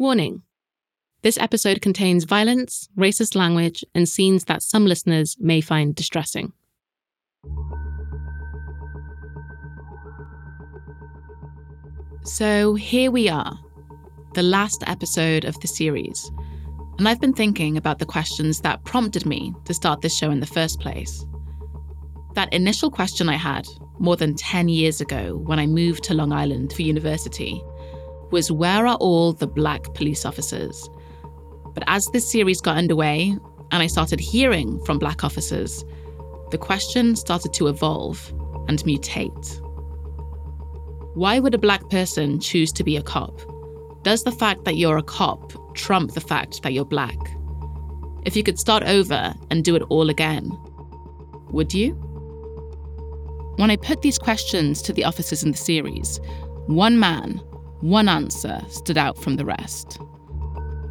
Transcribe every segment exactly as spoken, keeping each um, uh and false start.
Warning. This episode contains violence, racist language, and scenes that some listeners may find distressing. So here we are, the last episode of the series. And I've been thinking about the questions that prompted me to start this show in the first place. That initial question I had more than ten years ago when I moved to Long Island for university was, where are all the black police officers? But as this series got underway and I started hearing from black officers, the question started to evolve and mutate. Why would a black person choose to be a cop? Does the fact that you're a cop trump the fact that you're black? If you could start over and do it all again, would you? When I put these questions to the officers in the series, one man, one answer stood out from the rest.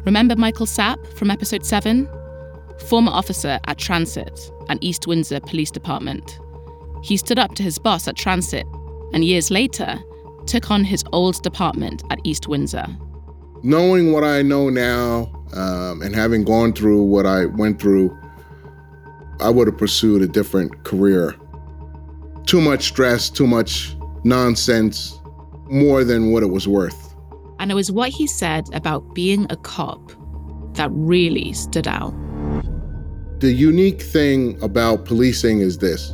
Remember Michael Sapp from episode seven? Former officer at Transit and East Windsor Police Department. He stood up to his boss at Transit and years later took on his old department at East Windsor. Knowing what I know now um, and having gone through what I went through, I would have pursued a different career. Too much stress, too much nonsense, more than what it was worth. And it was what he said about being a cop that really stood out. The unique thing about policing is this.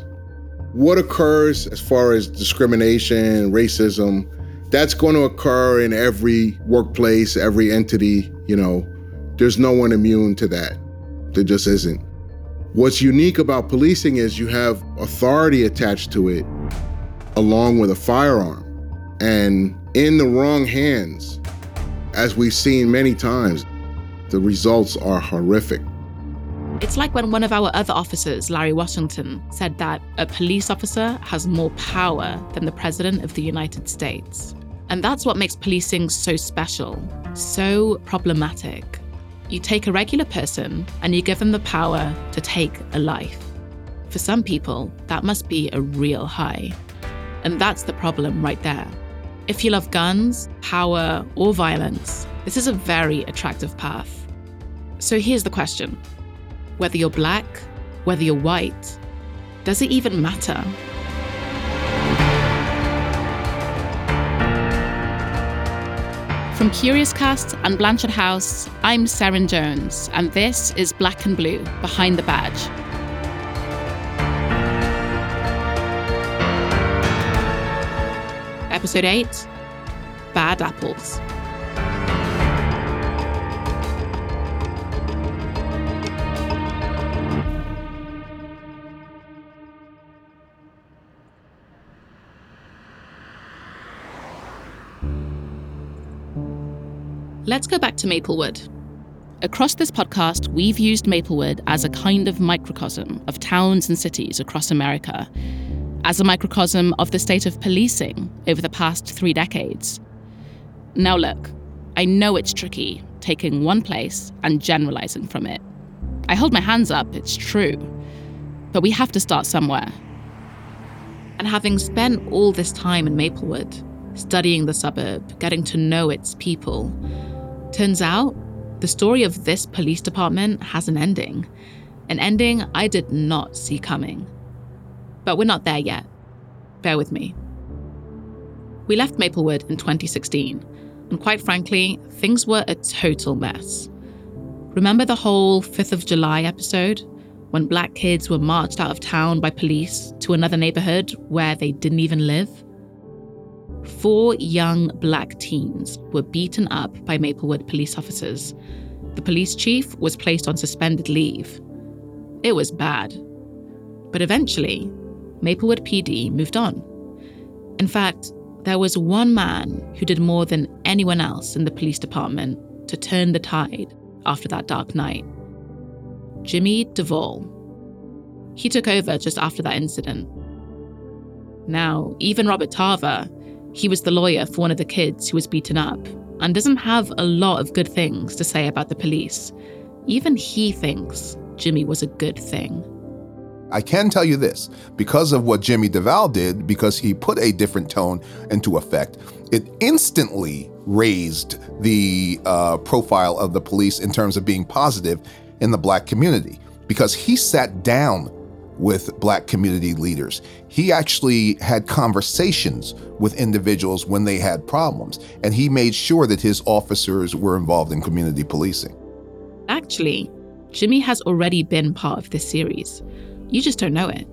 What occurs as far as discrimination, racism, that's going to occur in every workplace, every entity, you know. There's no one immune to that. There just isn't. What's unique about policing is you have authority attached to it along with a firearm. And in the wrong hands, as we've seen many times, the results are horrific. It's like when one of our other officers, Larry Washington, said that a police officer has more power than the President of the United States. And that's what makes policing so special, so problematic. You take a regular person and you give them the power to take a life. For some people, that must be a real high. And that's the problem right there. If you love guns, power, or violence, this is a very attractive path. So here's the question. Whether you're black, whether you're white, does it even matter? From Curious Cast and Blanchard House, I'm Saren Jones, and this is Black and Blue, Behind the Badge. Episode eight, Bad Apples. Let's go back to Maplewood. Across this podcast, we've used Maplewood as a kind of microcosm of towns and cities across America, as a microcosm of the state of policing over the past three decades. Now look, I know it's tricky taking one place and generalizing from it. I hold my hands up, it's true. But we have to start somewhere. And having spent all this time in Maplewood, studying the suburb, getting to know its people, turns out, the story of this police department has an ending. An ending I did not see coming. But we're not there yet. Bear with me. We left Maplewood in twenty sixteen, and quite frankly, things were a total mess. Remember the whole fifth of July episode, when black kids were marched out of town by police to another neighborhood where they didn't even live? Four young black teens were beaten up by Maplewood police officers. The police chief was placed on suspended leave. It was bad. But eventually, Maplewood P D moved on. In fact, there was one man who did more than anyone else in the police department to turn the tide after that dark night. Jimmy DeVaul. He took over just after that incident. Now, even Robert Tarver, he was the lawyer for one of the kids who was beaten up and doesn't have a lot of good things to say about the police. Even he thinks Jimmy was a good thing. I can tell you this, because of what Jimmy DeVaul did, because he put a different tone into effect, it instantly raised the uh, profile of the police in terms of being positive in the black community, because he sat down with black community leaders. He actually had conversations with individuals when they had problems, and he made sure that his officers were involved in community policing. Actually, Jimmy has already been part of this series. You just don't know it.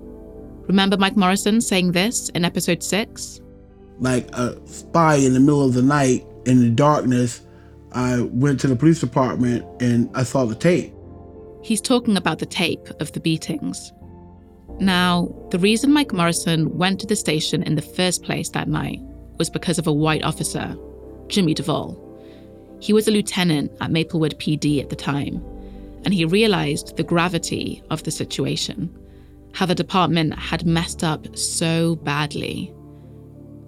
Remember Mike Morrison saying this in episode six? Like a spy in the middle of the night, in the darkness, I went to the police department and I saw the tape. He's talking about the tape of the beatings. Now, the reason Mike Morrison went to the station in the first place that night was because of a white officer, Jimmy DeVaul. He was a lieutenant at Maplewood P D at the time, and he realized the gravity of the situation, how the department had messed up so badly.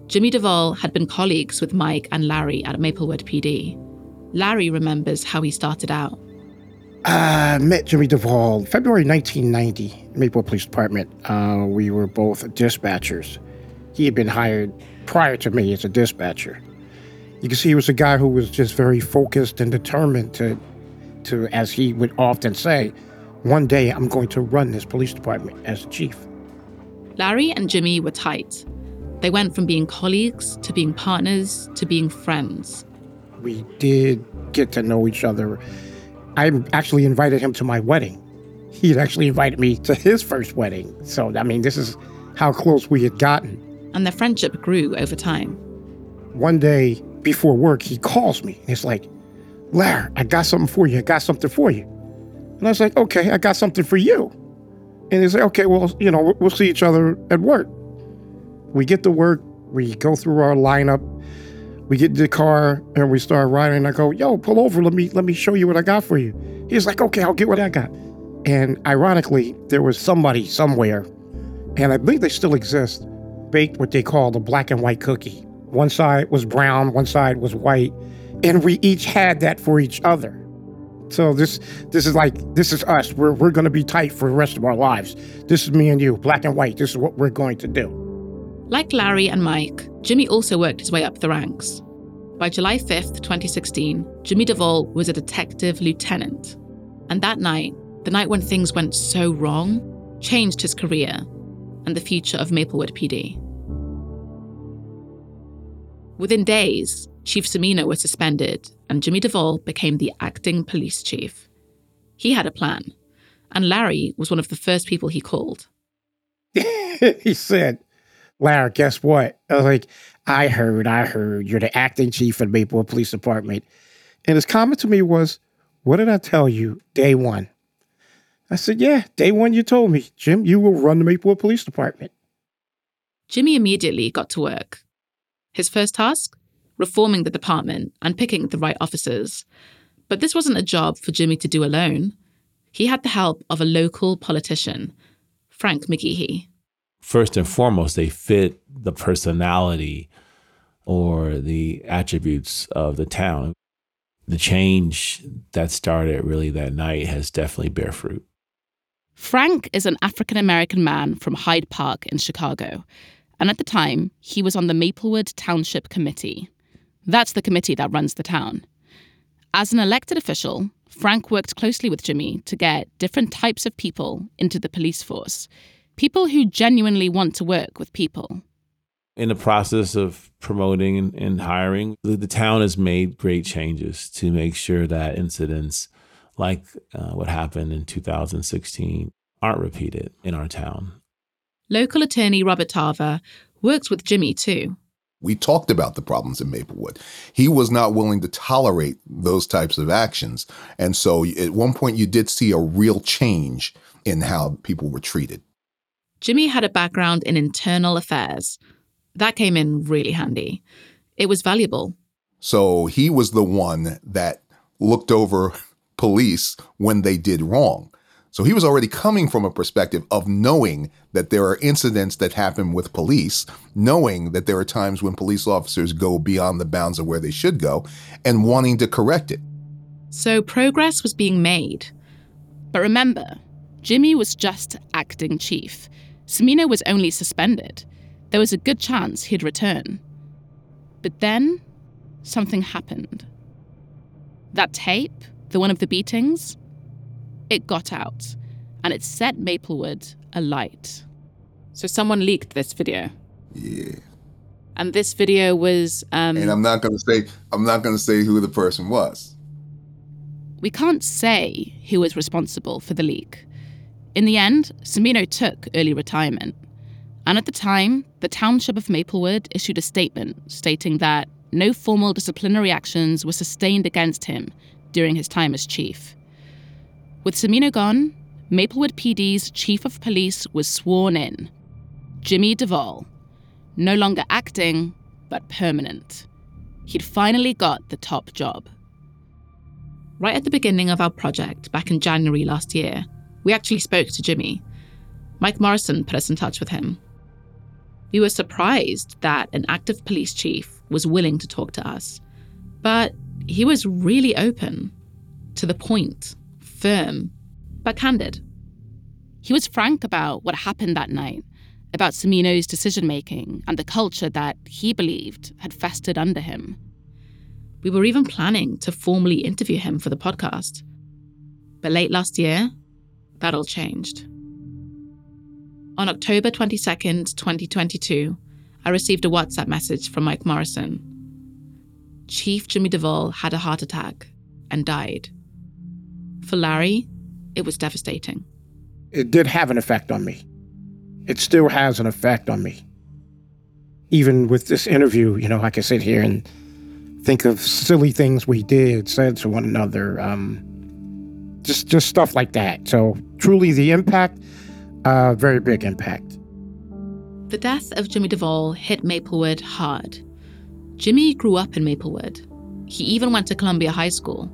Jimmy DeVaul had been colleagues with Mike and Larry at Maplewood P D. Larry remembers how he started out. I met Jimmy DeVaul February nineteen ninety, Maplewood Police Department. Uh, we were both dispatchers. He had been hired prior to me as a dispatcher. You can see he was a guy who was just very focused and determined to, to, as he would often say, one day I'm going to run this police department as chief. Larry and Jimmy were tight. They went from being colleagues to being partners to being friends. We did get to know each other. I actually invited him to my wedding. He had actually invited me to his first wedding. So, I mean, this is how close we had gotten. And their friendship grew over time. One day before work, he calls me. And it's like, Larry, I got something for you. I got something for you. And I was like, okay, I got something for you. And he's like, okay, well, you know, we'll see each other at work. We get to work, we go through our lineup, we get in the car, and we start riding, and I go, yo, pull over, let me let me show you what I got for you. He's like, okay, I'll get what I got. And ironically, there was somebody somewhere, and I believe they still exist, baked what they call the black and white cookie. One side was brown, one side was white, and we each had that for each other. So this this is like, this is us. We're, we're going to be tight for the rest of our lives. This is me and you, black and white. This is what we're going to do. Like Larry and Mike, Jimmy also worked his way up the ranks. By July fifth, twenty sixteen, Jimmy DeVaul was a detective lieutenant. And that night, the night when things went so wrong, changed his career and the future of Maplewood P D. Within days, Chief Cimino was suspended and Jimmy DeVaul became the acting police chief. He had a plan, and Larry was one of the first people he called. He said, Larry, guess what? I was like, I heard, I heard, you're the acting chief of the Maplewood Police Department. And his comment to me was, what did I tell you day one? I said, yeah, day one you told me, Jim, you will run the Maplewood Police Department. Jimmy immediately got to work. His first task? Reforming the department and picking the right officers. But this wasn't a job for Jimmy to do alone. He had the help of a local politician, Frank McGehee. First and foremost, they fit the personality or the attributes of the town. The change that started really that night has definitely bear fruit. Frank is an African-American man from Hyde Park in Chicago. And at the time, he was on the Maplewood Township Committee. That's the committee that runs the town. As an elected official, Frank worked closely with Jimmy to get different types of people into the police force. People who genuinely want to work with people. In the process of promoting and, and hiring, the, the town has made great changes to make sure that incidents like uh, what happened in two thousand sixteen aren't repeated in our town. Local attorney Robert Tarver works with Jimmy too. We talked about the problems in Maplewood. He was not willing to tolerate those types of actions. And so at one point you did see a real change in how people were treated. Jimmy had a background in internal affairs. That came in really handy. It was valuable. So he was the one that looked over police when they did wrong. So he was already coming from a perspective of knowing that there are incidents that happen with police, knowing that there are times when police officers go beyond the bounds of where they should go, and wanting to correct it. So progress was being made. But remember, Jimmy was just acting chief. Cimino was only suspended. There was a good chance he'd return. But then something happened. That tape, the one of the beatings, it got out and it set Maplewood alight. So someone leaked this video. Yeah. And this video was... Um, and I'm not going to say I'm not going to say who the person was. We can't say who was responsible for the leak. In the end, Cimino took early retirement. And at the time, the Township of Maplewood issued a statement stating that no formal disciplinary actions were sustained against him during his time as chief. With Cimino gone, Maplewood P D's chief of police was sworn in, Jimmy DeVaul. No longer acting, but permanent. He'd finally got the top job. Right at the beginning of our project, back in January last year, we actually spoke to Jimmy. Mike Morrison put us in touch with him. We were surprised that an active police chief was willing to talk to us, but he was really open, to the point, firm, but candid. He was frank about what happened that night, about Cimino's decision-making and the culture that he believed had festered under him. We were even planning to formally interview him for the podcast. But late last year, that all changed. On October twenty-second, twenty twenty-two, I received a WhatsApp message from Mike Morrison. Chief Jimmy DeVaul had a heart attack and died. For Larry, it was devastating. It did have an effect on me. It still has an effect on me. Even with this interview, you know, I can sit here and think of silly things we did, said to one another, um, just just stuff like that. So truly the impact, uh, very big impact. The death of Jimmy DeVaul hit Maplewood hard. Jimmy grew up in Maplewood. He even went to Columbia High School.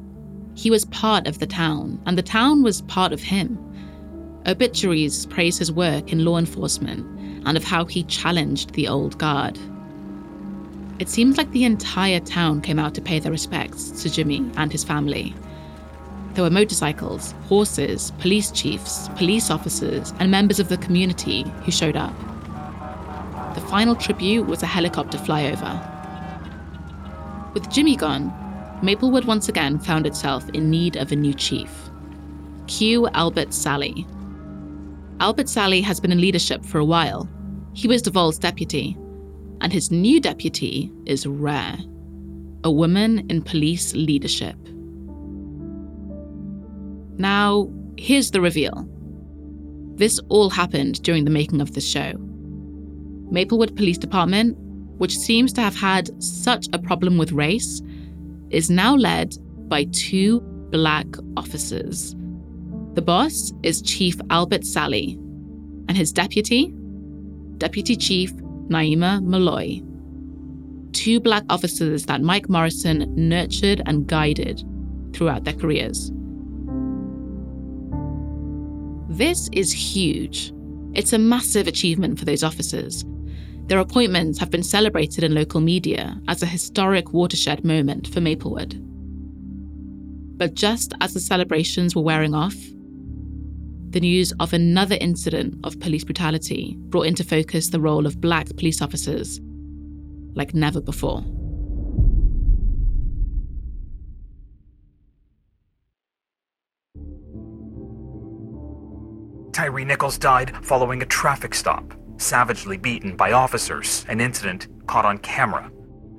He was part of the town, and the town was part of him. Obituaries praise his work in law enforcement and of how he challenged the old guard. It seemed like the entire town came out to pay their respects to Jimmy and his family. There were motorcycles, horses, police chiefs, police officers, and members of the community who showed up. The final tribute was a helicopter flyover. With Jimmy gone, Maplewood once again found itself in need of a new chief. Cue Albert Sally. Albert Sally has been in leadership for a while. He was DeVaul's deputy, and his new deputy is rare. A woman in police leadership. Now, here's the reveal. This all happened during the making of this show. Maplewood Police Department, which seems to have had such a problem with race, is now led by two black officers. The boss is Chief Albert Sally, and his deputy, Deputy Chief Naima Malloy. Two black officers that Mike Morrison nurtured and guided throughout their careers. This is huge. It's a massive achievement for those officers. Their appointments have been celebrated in local media as a historic watershed moment for Maplewood. But just as the celebrations were wearing off, the news of another incident of police brutality brought into focus the role of black police officers like never before. Tyre Nichols died following a traffic stop, savagely beaten by officers, an incident caught on camera.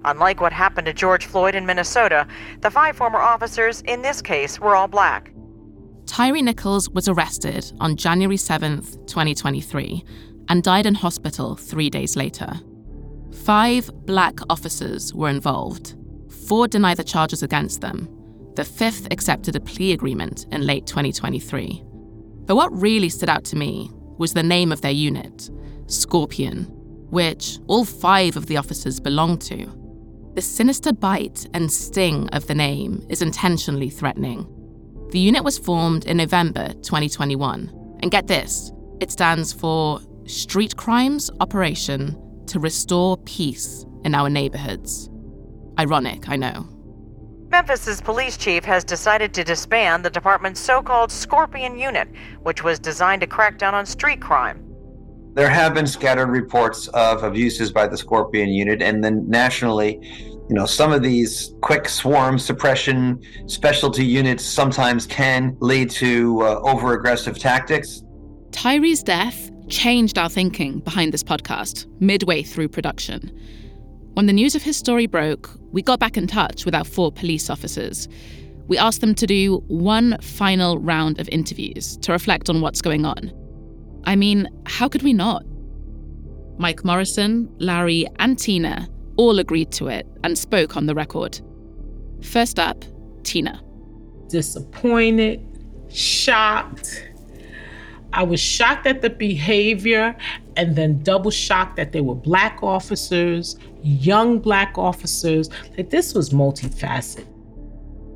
Unlike what happened to George Floyd in Minnesota, the five former officers in this case were all black. Tyre Nichols was arrested on January seventh, twenty twenty-three, and died in hospital three days later. Five black officers were involved. Four deny the charges against them. The fifth accepted a plea agreement in late twenty twenty-three. But what really stood out to me was the name of their unit, Scorpion, which all five of the officers belonged to. The sinister bite and sting of the name is intentionally threatening. The unit was formed in November twenty twenty-one, and get this, it stands for Street Crimes Operation to Restore Peace in Our Neighborhoods. Ironic, I know. Memphis's police chief has decided to disband the department's so-called Scorpion unit, which was designed to crack down on street crime. There have been scattered reports of abuses by the Scorpion unit, and then nationally, you know, some of these quick swarm suppression specialty units sometimes can lead to uh, over-aggressive tactics. Tyree's death changed our thinking behind this podcast midway through production. When the news of his story broke, we got back in touch with our four police officers. We asked them to do one final round of interviews to reflect on what's going on. I mean, how could we not? Mike Morrison, Larry, and Tina all agreed to it and spoke on the record. First up, Tina. Disappointed, shocked. I was shocked at the behavior and then double shocked that they were Black officers, young Black officers. Like, this was multifaceted.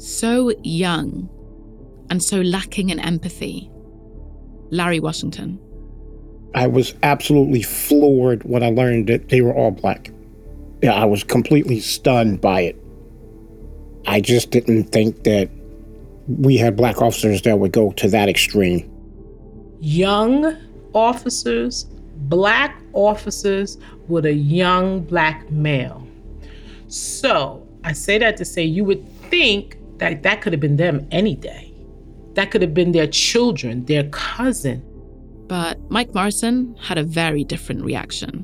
So young and so lacking in empathy. Larry Washington. I was absolutely floored when I learned that they were all Black. Yeah, I was completely stunned by it. I just didn't think that we had Black officers that would go to that extreme. Young officers, Black officers with a young Black male. So I say that to say you would think that that could have been them any day. That could have been their children, their cousin. But Mike Morrison had a very different reaction.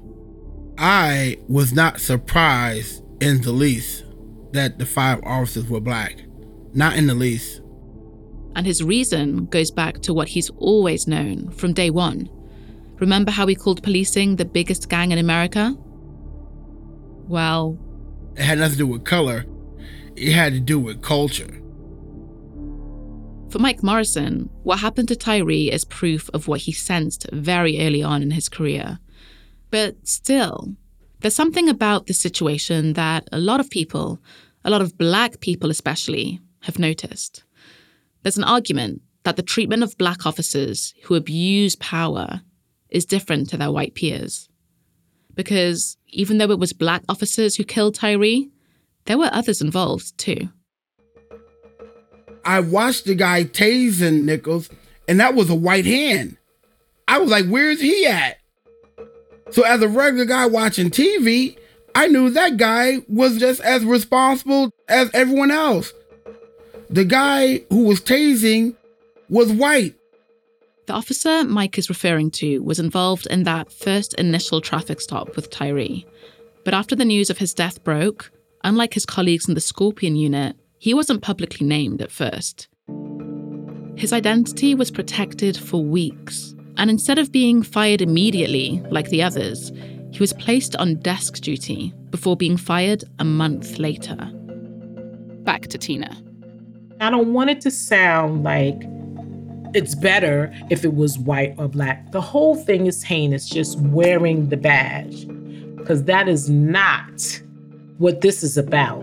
I was not surprised in the least that the five officers were Black. Not in the least. And his reason goes back to what he's always known from day one. Remember how we called policing the biggest gang in America? Well, it had nothing to do with color. It had to do with culture. For Mike Morrison, what happened to Tyree is proof of what he sensed very early on in his career. But still, there's something about this situation that a lot of people, a lot of Black people especially, have noticed. There's an argument that the treatment of Black officers who abuse power is different to their white peers. Because even though it was Black officers who killed Tyree, there were others involved too. I watched the guy tasing Nichols, and that was a white hand. I was like, where's he at? So as a regular guy watching T V, I knew that guy was just as responsible as everyone else. The guy who was tasing was white. The officer Mike is referring to was involved in that first initial traffic stop with Tyree. But after the news of his death broke, unlike his colleagues in the Scorpion unit, he wasn't publicly named at first. His identity was protected for weeks, and instead of being fired immediately, like the others, he was placed on desk duty before being fired a month later. Back to Tina. I don't want it to sound like it's better if it was white or Black. The whole thing is heinous, just wearing the badge, because that is not what this is about.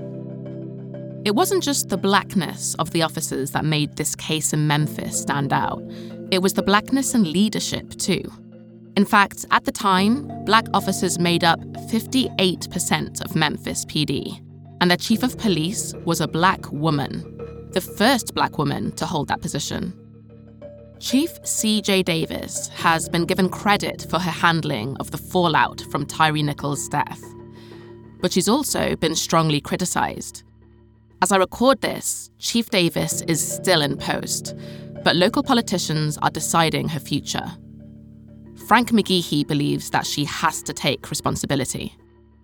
It wasn't just the Blackness of the officers that made this case in Memphis stand out. It was the Blackness in leadership, too. In fact, at the time, Black officers made up fifty-eight percent of Memphis P D, and their chief of police was a Black woman, the first Black woman to hold that position. Chief C J Davis has been given credit for her handling of the fallout from Tyre Nichols' death, but she's also been strongly criticized. As I record this, Chief Davis is still in post, but local politicians are deciding her future. Frank McGehee believes that she has to take responsibility.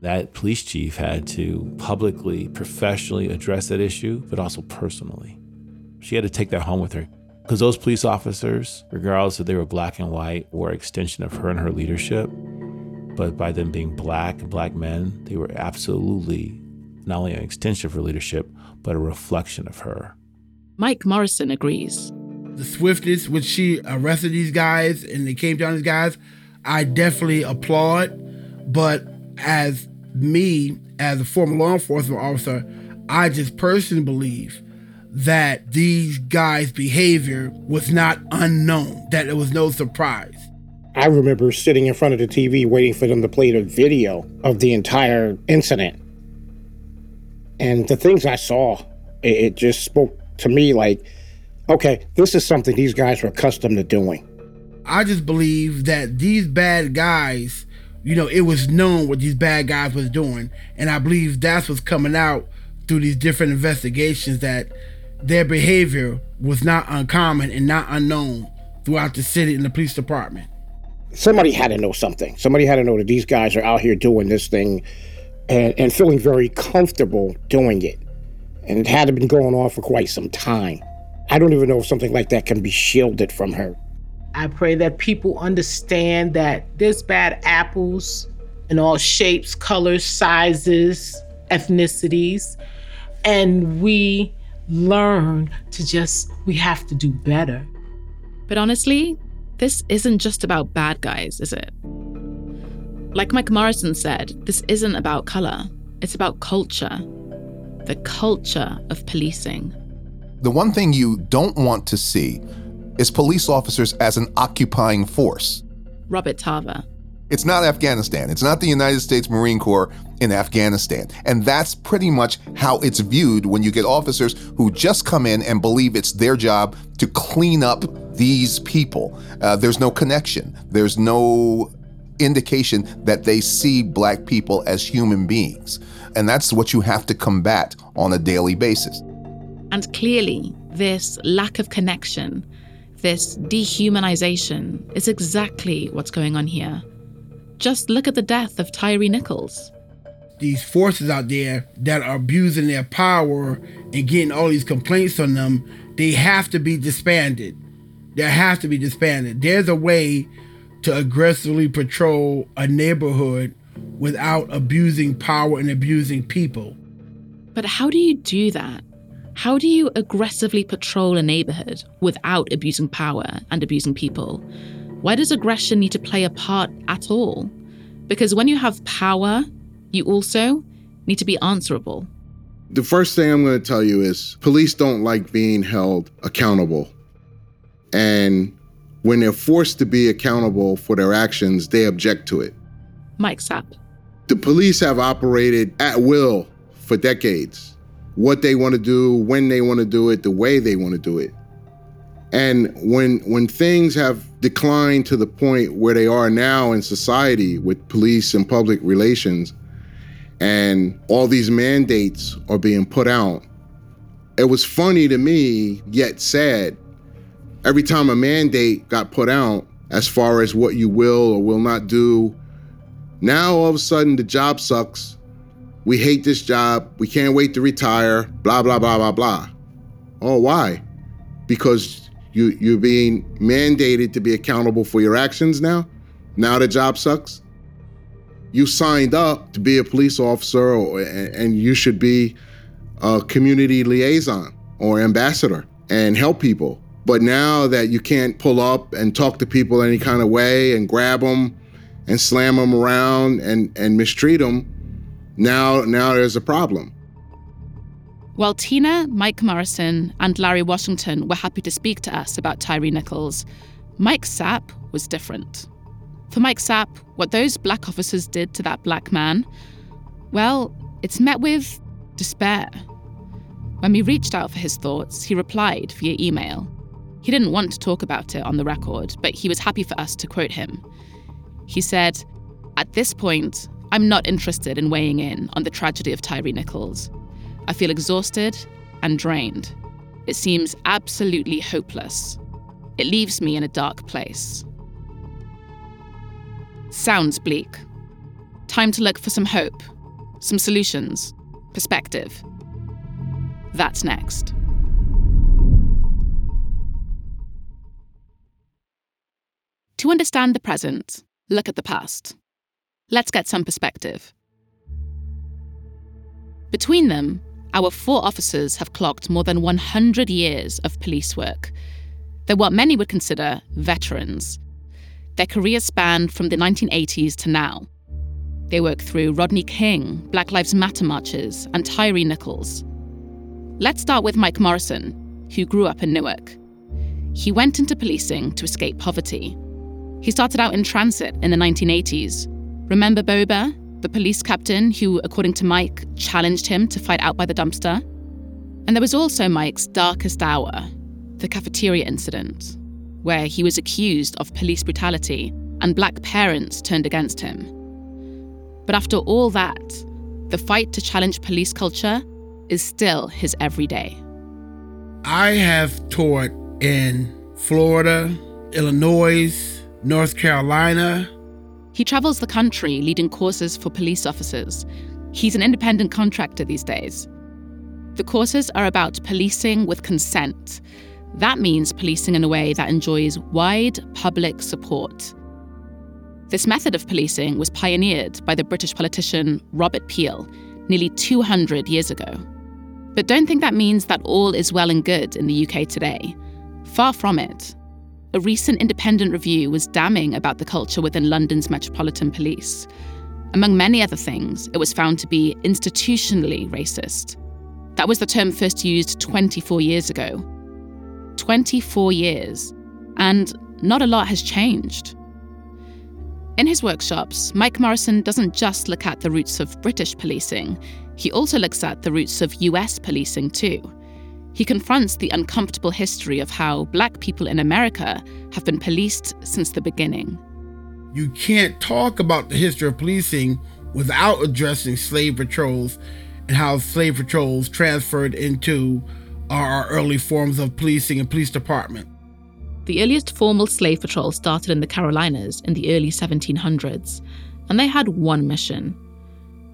That police chief had to publicly, professionally address that issue, but also personally. She had to take that home with her, because those police officers, regardless if they were Black and white, were an extension of her and her leadership. But by them being Black and Black men, they were absolutely not only an extension of her leadership, but a reflection of her. Mike Morrison agrees. The swiftness which she arrested these guys and they came down these guys, I definitely applaud. But as me, as a former law enforcement officer, I just personally believe that these guys' behavior was not unknown, that it was no surprise. I remember sitting in front of the T V waiting for them to play the video of the entire incident. And the things I saw, it just spoke to me like, okay, this is something these guys were accustomed to doing. I just believe that these bad guys, you know, it was known what these bad guys was doing, and I believe that's what's coming out through these different investigations, that their behavior was not uncommon and not unknown throughout the city and the police department. Somebody had to know something. Somebody had to know that these guys are out here doing this thing and, and feeling very comfortable doing it. And it had to been going on for quite some time. I don't even know if something like that can be shielded from her. I pray that people understand that there's bad apples in all shapes, colors, sizes, ethnicities, and we learn to just, we have to do better. But honestly, this isn't just about bad guys, is it? Like Mike Morrison said, this isn't about color. It's about culture. The culture of policing. The one thing you don't want to see is police officers as an occupying force. Robert Tarver. It's not Afghanistan. It's not the United States Marine Corps in Afghanistan. And that's pretty much how it's viewed when you get officers who just come in and believe it's their job to clean up these people. Uh, there's no connection. There's no indication that they see black people as human beings. And that's what you have to combat on a daily basis. And clearly, this lack of connection, this dehumanization, is exactly what's going on here. Just look at the death of Tyre Nichols. These forces out there that are abusing their power and getting all these complaints on them, they have to be disbanded. There has to be disbanded. There's a way to aggressively patrol a neighborhood without abusing power and abusing people. But how do you do that? How do you aggressively patrol a neighborhood without abusing power and abusing people? Why does aggression need to play a part at all? Because when you have power, you also need to be answerable. The first thing I'm going to tell you is police don't like being held accountable. And when they're forced to be accountable for their actions, they object to it. Mike Sapp. The police have operated at will for decades. What they want to do, when they want to do it, the way they want to do it. And when when things have declined to the point where they are now in society with police and public relations, and all these mandates are being put out, it was funny to me, yet sad, every time a mandate got put out as far as what you will or will not do, now all of a sudden the job sucks. We hate this job, we can't wait to retire, blah, blah, blah, blah, blah. Oh, why? Because you, you're being mandated to be accountable for your actions now? Now the job sucks? You signed up to be a police officer or, and you should be a community liaison or ambassador and help people. But now that you can't pull up and talk to people any kind of way and grab them and slam them around and, and mistreat them, Now, now there's a problem. While Tina, Mike Morrison, and Larry Washington were happy to speak to us about Tyre Nichols, Mike Sapp was different. For Mike Sapp, what those black officers did to that black man, well, it's met with despair. When we reached out for his thoughts, he replied via email. He didn't want to talk about it on the record, but he was happy for us to quote him. He said, "At this point, I'm not interested in weighing in on the tragedy of Tyre Nichols. I feel exhausted and drained. It seems absolutely hopeless. It leaves me in a dark place." Sounds bleak. Time to look for some hope, some solutions, perspective. That's next. To understand the present, look at the past. Let's get some perspective. Between them, our four officers have clocked more than one hundred years of police work. They're what many would consider veterans. Their careers spanned from the nineteen eighties to now. They work through Rodney King, Black Lives Matter marches, and Tyre Nichols. Let's start with Mike Morrison, who grew up in Newark. He went into policing to escape poverty. He started out in transit in the nineteen eighties. Remember Boba, the police captain who, according to Mike, challenged him to fight out by the dumpster? And there was also Mike's darkest hour, the cafeteria incident, where he was accused of police brutality and black parents turned against him. But after all that, the fight to challenge police culture is still his everyday. I have taught in Florida, Illinois, North Carolina. He travels the country leading courses for police officers. He's an independent contractor these days. The courses are about policing with consent. That means policing in a way that enjoys wide public support. This method of policing was pioneered by the British politician Robert Peel nearly two hundred years ago. But don't think that means that all is well and good in the U K today. Far from it. A recent independent review was damning about the culture within London's Metropolitan Police. Among many other things, it was found to be institutionally racist. That was the term first used twenty-four years ago. twenty-four years, and not a lot has changed. In his workshops, Mike Morrison doesn't just look at the roots of British policing, he also looks at the roots of U S policing too. He confronts the uncomfortable history of how black people in America have been policed since the beginning. You can't talk about the history of policing without addressing slave patrols and how slave patrols transferred into our early forms of policing and police department. The earliest formal slave patrol started in the Carolinas in the early seventeen hundreds, and they had one mission: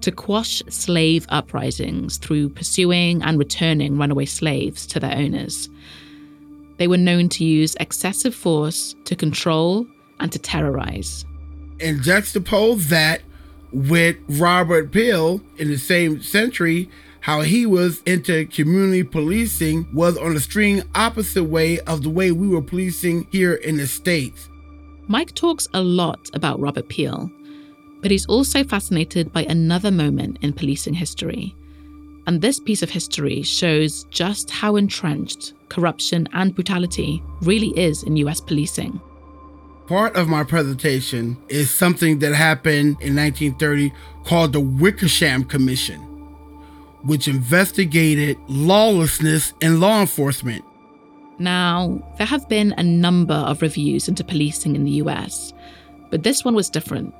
to quash slave uprisings through pursuing and returning runaway slaves to their owners. They were known to use excessive force to control and to terrorize. And juxtapose that with Robert Peel in the same century, how he was into community policing was on the extreme opposite way of the way we were policing here in the States. Mike talks a lot about Robert Peel, but he's also fascinated by another moment in policing history. And this piece of history shows just how entrenched corruption and brutality really is in U S policing. Part of my presentation is something that happened in nineteen thirty called the Wickersham Commission, which investigated lawlessness in law enforcement. Now, there have been a number of reviews into policing in the U S, but this one was different.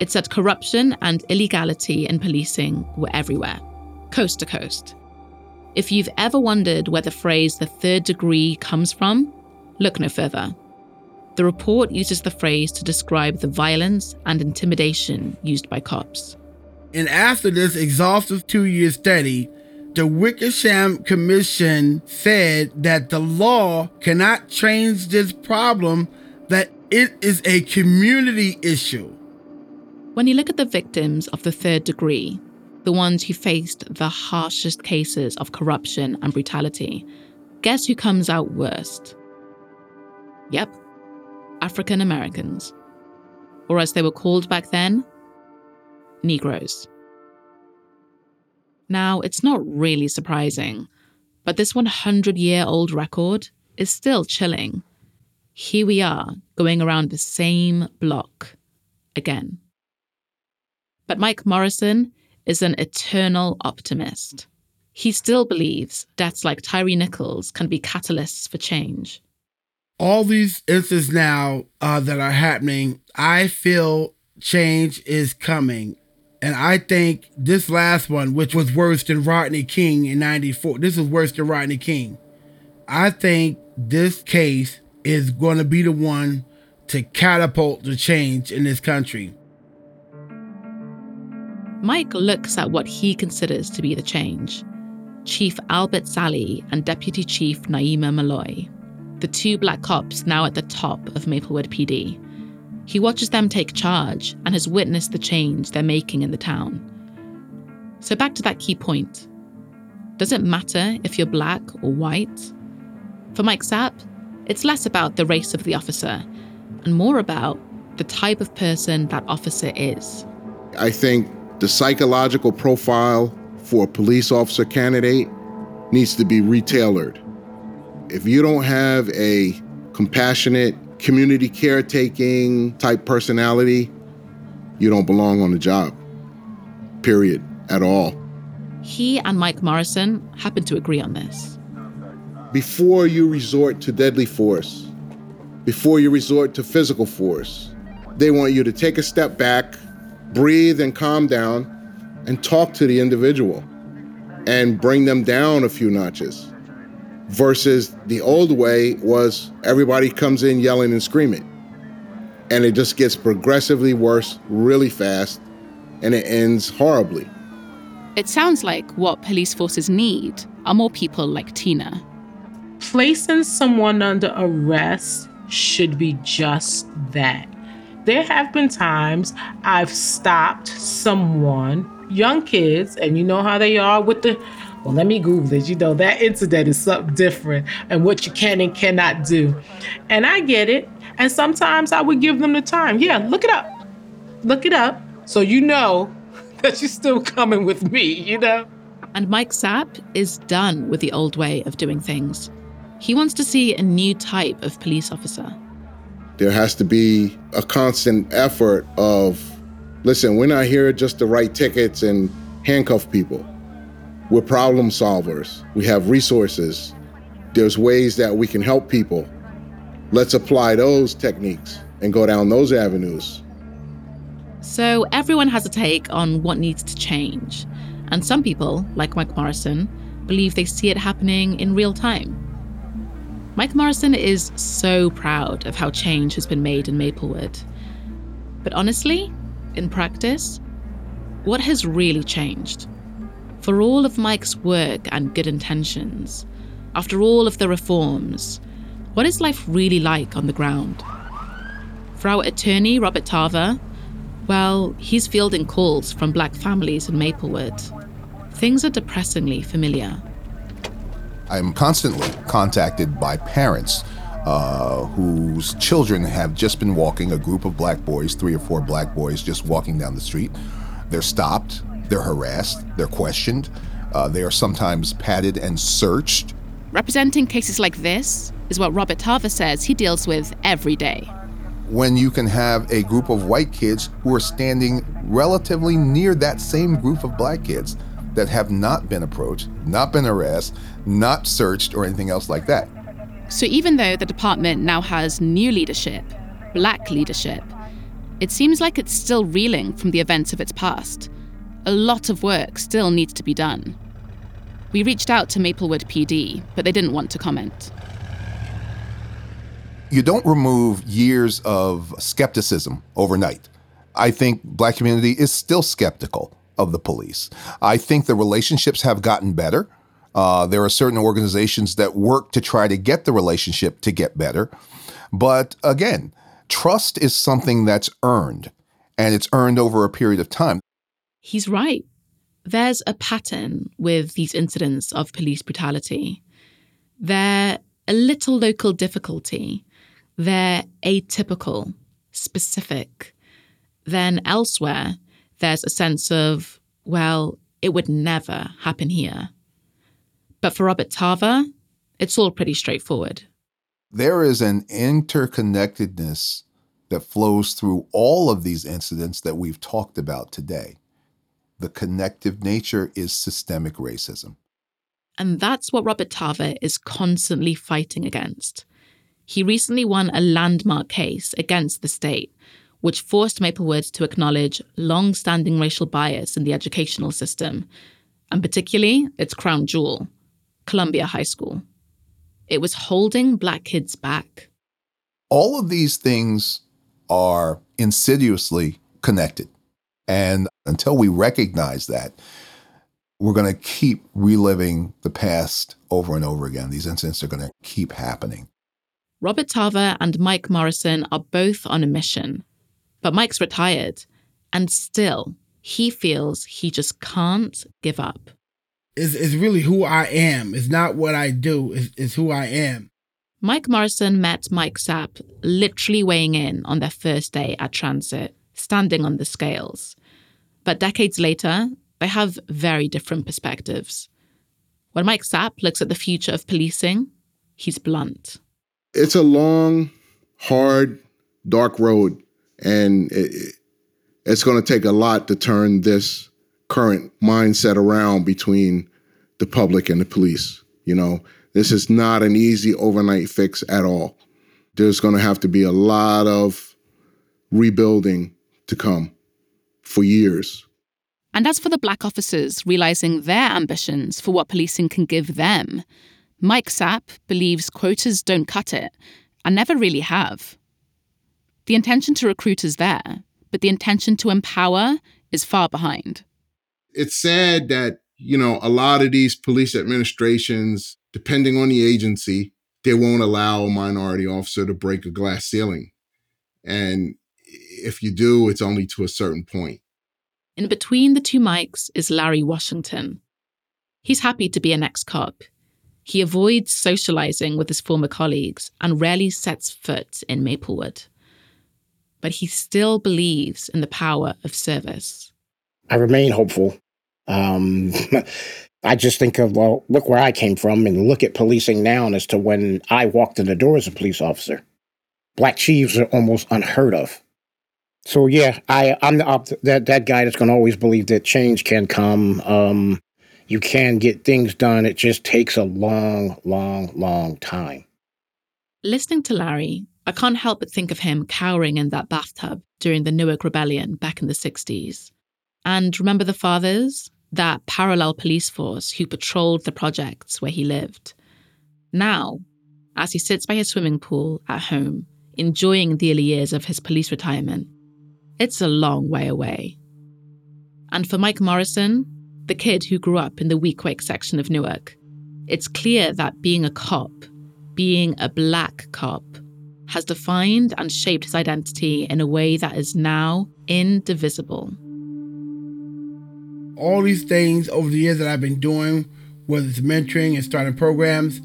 It said corruption and illegality in policing were everywhere, coast to coast. If you've ever wondered where the phrase the third degree comes from, look no further. The report uses the phrase to describe the violence and intimidation used by cops. And after this exhaustive two-year study, the Wickersham Commission said that the law cannot change this problem, that it is a community issue. When you look at the victims of the third degree, the ones who faced the harshest cases of corruption and brutality, guess who comes out worst? Yep. African Americans, or as they were called back then, Negroes. Now, it's not really surprising, but this one hundred year old record is still chilling. Here we are, going around the same block again. But Mike Morrison is an eternal optimist. He still believes deaths like Tyre Nichols can be catalysts for change. All these instances now uh, that are happening, I feel change is coming. And I think this last one, which was worse than Rodney King in ninety-four, this is worse than Rodney King. I think this case is going to be the one to catapult the change in this country. Mike looks at what he considers to be the change. Chief Albert Sally and Deputy Chief Naima Malloy, the two black cops now at the top of Maplewood P D. He watches them take charge and has witnessed the change they're making in the town. So back to that key point. Does it matter if you're black or white? For Mike Sapp, it's less about the race of the officer and more about the type of person that officer is. I think the psychological profile for a police officer candidate needs to be re-tailored. If you don't have a compassionate, community caretaking type personality, you don't belong on the job, period, at all. He and Mike Morrison happen to agree on this. Before you resort to deadly force, before you resort to physical force. They want you to take a step back, breathe and calm down, and talk to the individual and bring them down a few notches. Versus the old way was everybody comes in yelling and screaming. And it just gets progressively worse really fast, and it ends horribly. It sounds like what police forces need are more people like Tina. Placing someone under arrest should be just that. There have been times I've stopped someone, young kids, and you know how they are with the, well, let me Google it. You know, that incident is something different and what you can and cannot do. And I get it. And sometimes I would give them the time. Yeah, look it up. Look it up. So you know that you're still coming with me, you know? And Mike Sapp is done with the old way of doing things. He wants to see a new type of police officer. There has to be a constant effort of, listen, we're not here just to write tickets and handcuff people. We're problem solvers. We have resources. There's ways that we can help people. Let's apply those techniques and go down those avenues. So everyone has a take on what needs to change. And some people, like Mike Morrison, believe they see it happening in real time. Mike Morrison is so proud of how change has been made in Maplewood. But honestly, in practice, what has really changed? For all of Mike's work and good intentions, after all of the reforms, what is life really like on the ground? For our attorney, Robert Tarver, well, he's fielding calls from Black families in Maplewood. Things are depressingly familiar. I'm constantly contacted by parents uh, whose children have just been walking, a group of Black boys, three or four Black boys just walking down the street. They're stopped, they're harassed, they're questioned, uh, they are sometimes patted and searched. Representing cases like this is what Robert Tarver says he deals with every day. When you can have a group of white kids who are standing relatively near that same group of Black kids that have not been approached, not been harassed, not searched, or anything else like that. So even though the department now has new leadership, Black leadership, it seems like it's still reeling from the events of its past. A lot of work still needs to be done. We reached out to Maplewood P D, but they didn't want to comment. You don't remove years of skepticism overnight. I think Black community is still skeptical of the police. I think the relationships have gotten better. Uh, there are certain organizations that work to try to get the relationship to get better. But again, trust is something that's earned, and it's earned over a period of time. He's right. There's a pattern with these incidents of police brutality. They're a little local difficulty. They're atypical, specific. Then elsewhere, there's a sense of, well, it would never happen here. But for Robert Tarver, it's all pretty straightforward. There is an interconnectedness that flows through all of these incidents that we've talked about today. The connective nature is systemic racism. And that's what Robert Tarver is constantly fighting against. He recently won a landmark case against the state, which forced Maplewood to acknowledge long-standing racial bias in the educational system, and particularly its crown jewel, Columbia High School. It was holding Black kids back. All of these things are insidiously connected. And until we recognize that, we're going to keep reliving the past over and over again. These incidents are going to keep happening. Robert Tarver and Mike Morrison are both on a mission, but Mike's retired, and still he feels he just can't give up. It's, it's really who I am. It's not what I do. It's, it's who I am. Mike Morrison met Mike Sapp literally weighing in on their first day at transit, standing on the scales. But decades later, they have very different perspectives. When Mike Sapp looks at the future of policing, he's blunt. It's a long, hard, dark road, and it, it's going to take a lot to turn this current mindset around between the public and the police. You know, this is not an easy overnight fix at all. there's going to have to be a lot of rebuilding to come for years. And as for the black officers realizing their ambitions for what policing can give them, Mike Sapp believes quotas don't cut it and never really have. The intention to recruit is there, but the intention to empower is far behind. It's sad that, you know, a lot of these police administrations, depending on the agency, they won't allow a minority officer to break a glass ceiling. And if you do, it's only to a certain point. In between the two mics is Larry Washington. He's happy to be an ex-cop. He avoids socializing with his former colleagues and rarely sets foot in Maplewood. But he still believes in the power of service. I remain hopeful. Um, I just think of, well, look where I came from and look at policing now as to when I walked in the door as a police officer. Black chiefs are almost unheard of. So, yeah, I, I'm the opt- that, that guy that's going to always believe that change can come. Um, you can get things done. It just takes a long, long, long time. Listening to Larry, I can't help but think of him cowering in that bathtub during the Newark Rebellion back in the sixties. And remember the Fathers? That parallel police force who patrolled the projects where he lived. Now, as he sits by his swimming pool at home, enjoying the early years of his police retirement, it's a long way away. And for Mike Morrison, the kid who grew up in the Weequake section of Newark, it's clear that being a cop, being a black cop, has defined and shaped his identity in a way that is now indivisible. All these things over the years that I've been doing, whether it's mentoring and starting programs,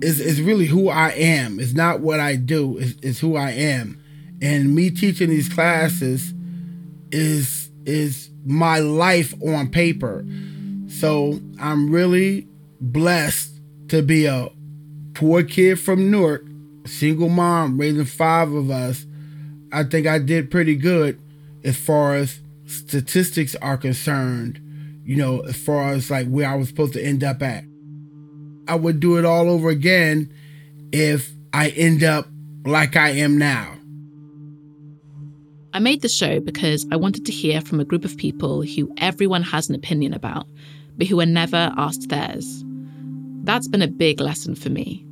is is really who I am. It's not what I do, it's, it's who I am. And me teaching these classes is is my life on paper. So I'm really blessed to be a poor kid from Newark, single mom, raising five of us. I think I did pretty good as far as statistics are concerned, you know, as far as like where I was supposed to end up at. I would do it all over again if I end up like I am now. I made the show because I wanted to hear from a group of people who everyone has an opinion about, but who are never asked theirs. That's been a big lesson for me.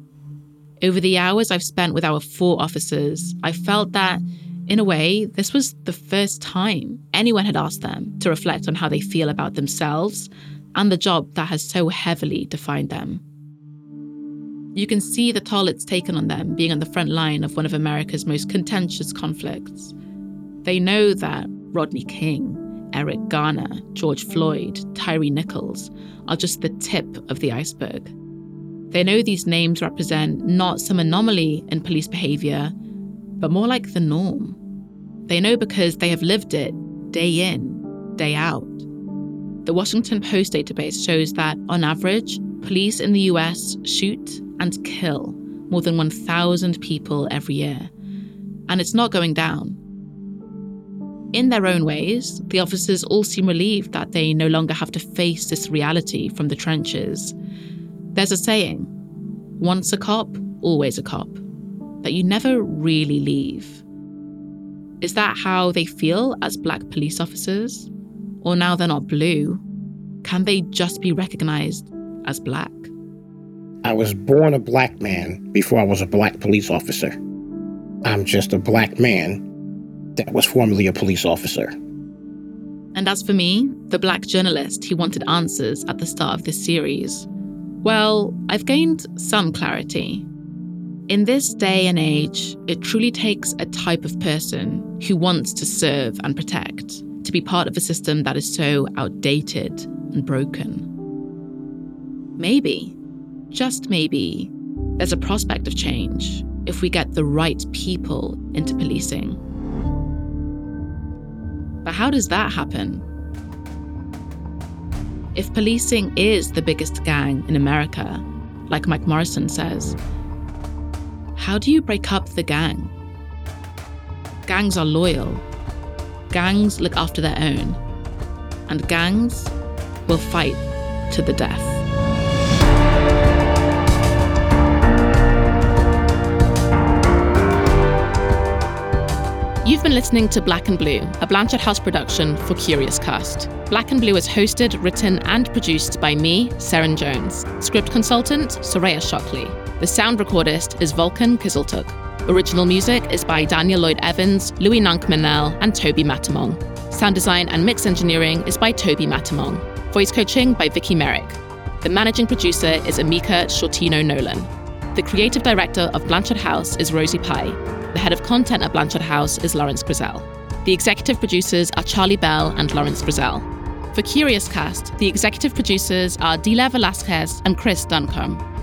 Over the hours I've spent with our four officers, I felt that, in a way, this was the first time anyone had asked them to reflect on how they feel about themselves and the job that has so heavily defined them. You can see the toll it's taken on them being on the front line of one of America's most contentious conflicts. They know that Rodney King, Eric Garner, George Floyd, Tyre Nichols are just the tip of the iceberg. They know these names represent not some anomaly in police behavior, but more like the norm. They know because they have lived it day in, day out. The Washington Post database shows that, on average, police in the U S shoot and kill more than one thousand people every year. And it's not going down. In their own ways, the officers all seem relieved that they no longer have to face this reality from the trenches. There's a saying, once a cop, always a cop, that you never really leave. Is that how they feel as black police officers? Or now they're not blue, can they just be recognized as black? I was born a black man before I was a black police officer. I'm just a black man that was formerly a police officer. And as for me, the black journalist who wanted answers at the start of this series, well, I've gained some clarity. In this day and age, it truly takes a type of person who wants to serve and protect to be part of a system that is so outdated and broken. Maybe, just maybe, there's a prospect of change if we get the right people into policing. But how does that happen? If policing is the biggest gang in America, like Mike Morrison says, how do you break up the gang? Gangs are loyal. Gangs look after their own, and gangs will fight to the death. listening to Black and Blue, a Blanchard House production for Curious Cast. Black and Blue is hosted, written and produced by me, Saren Jones. Script consultant, Soraya Shockley. The sound recordist is Vulcan Kizaltuk. Original music is by Daniel Lloyd Evans, Louis Nankmanel and Toby Matamong. Sound design and mix engineering is by Toby Matamong. Voice coaching by Vicky Merrick. The managing producer is Amika Shortino Nolan. The creative director of Blanchard House is Rosie Pye. The head of content at Blanchard House is Lawrence Griselle. The executive producers are Charlie Bell and Lawrence Griselle. For Curious Cast, the executive producers are Dila Velasquez and Chris Duncombe.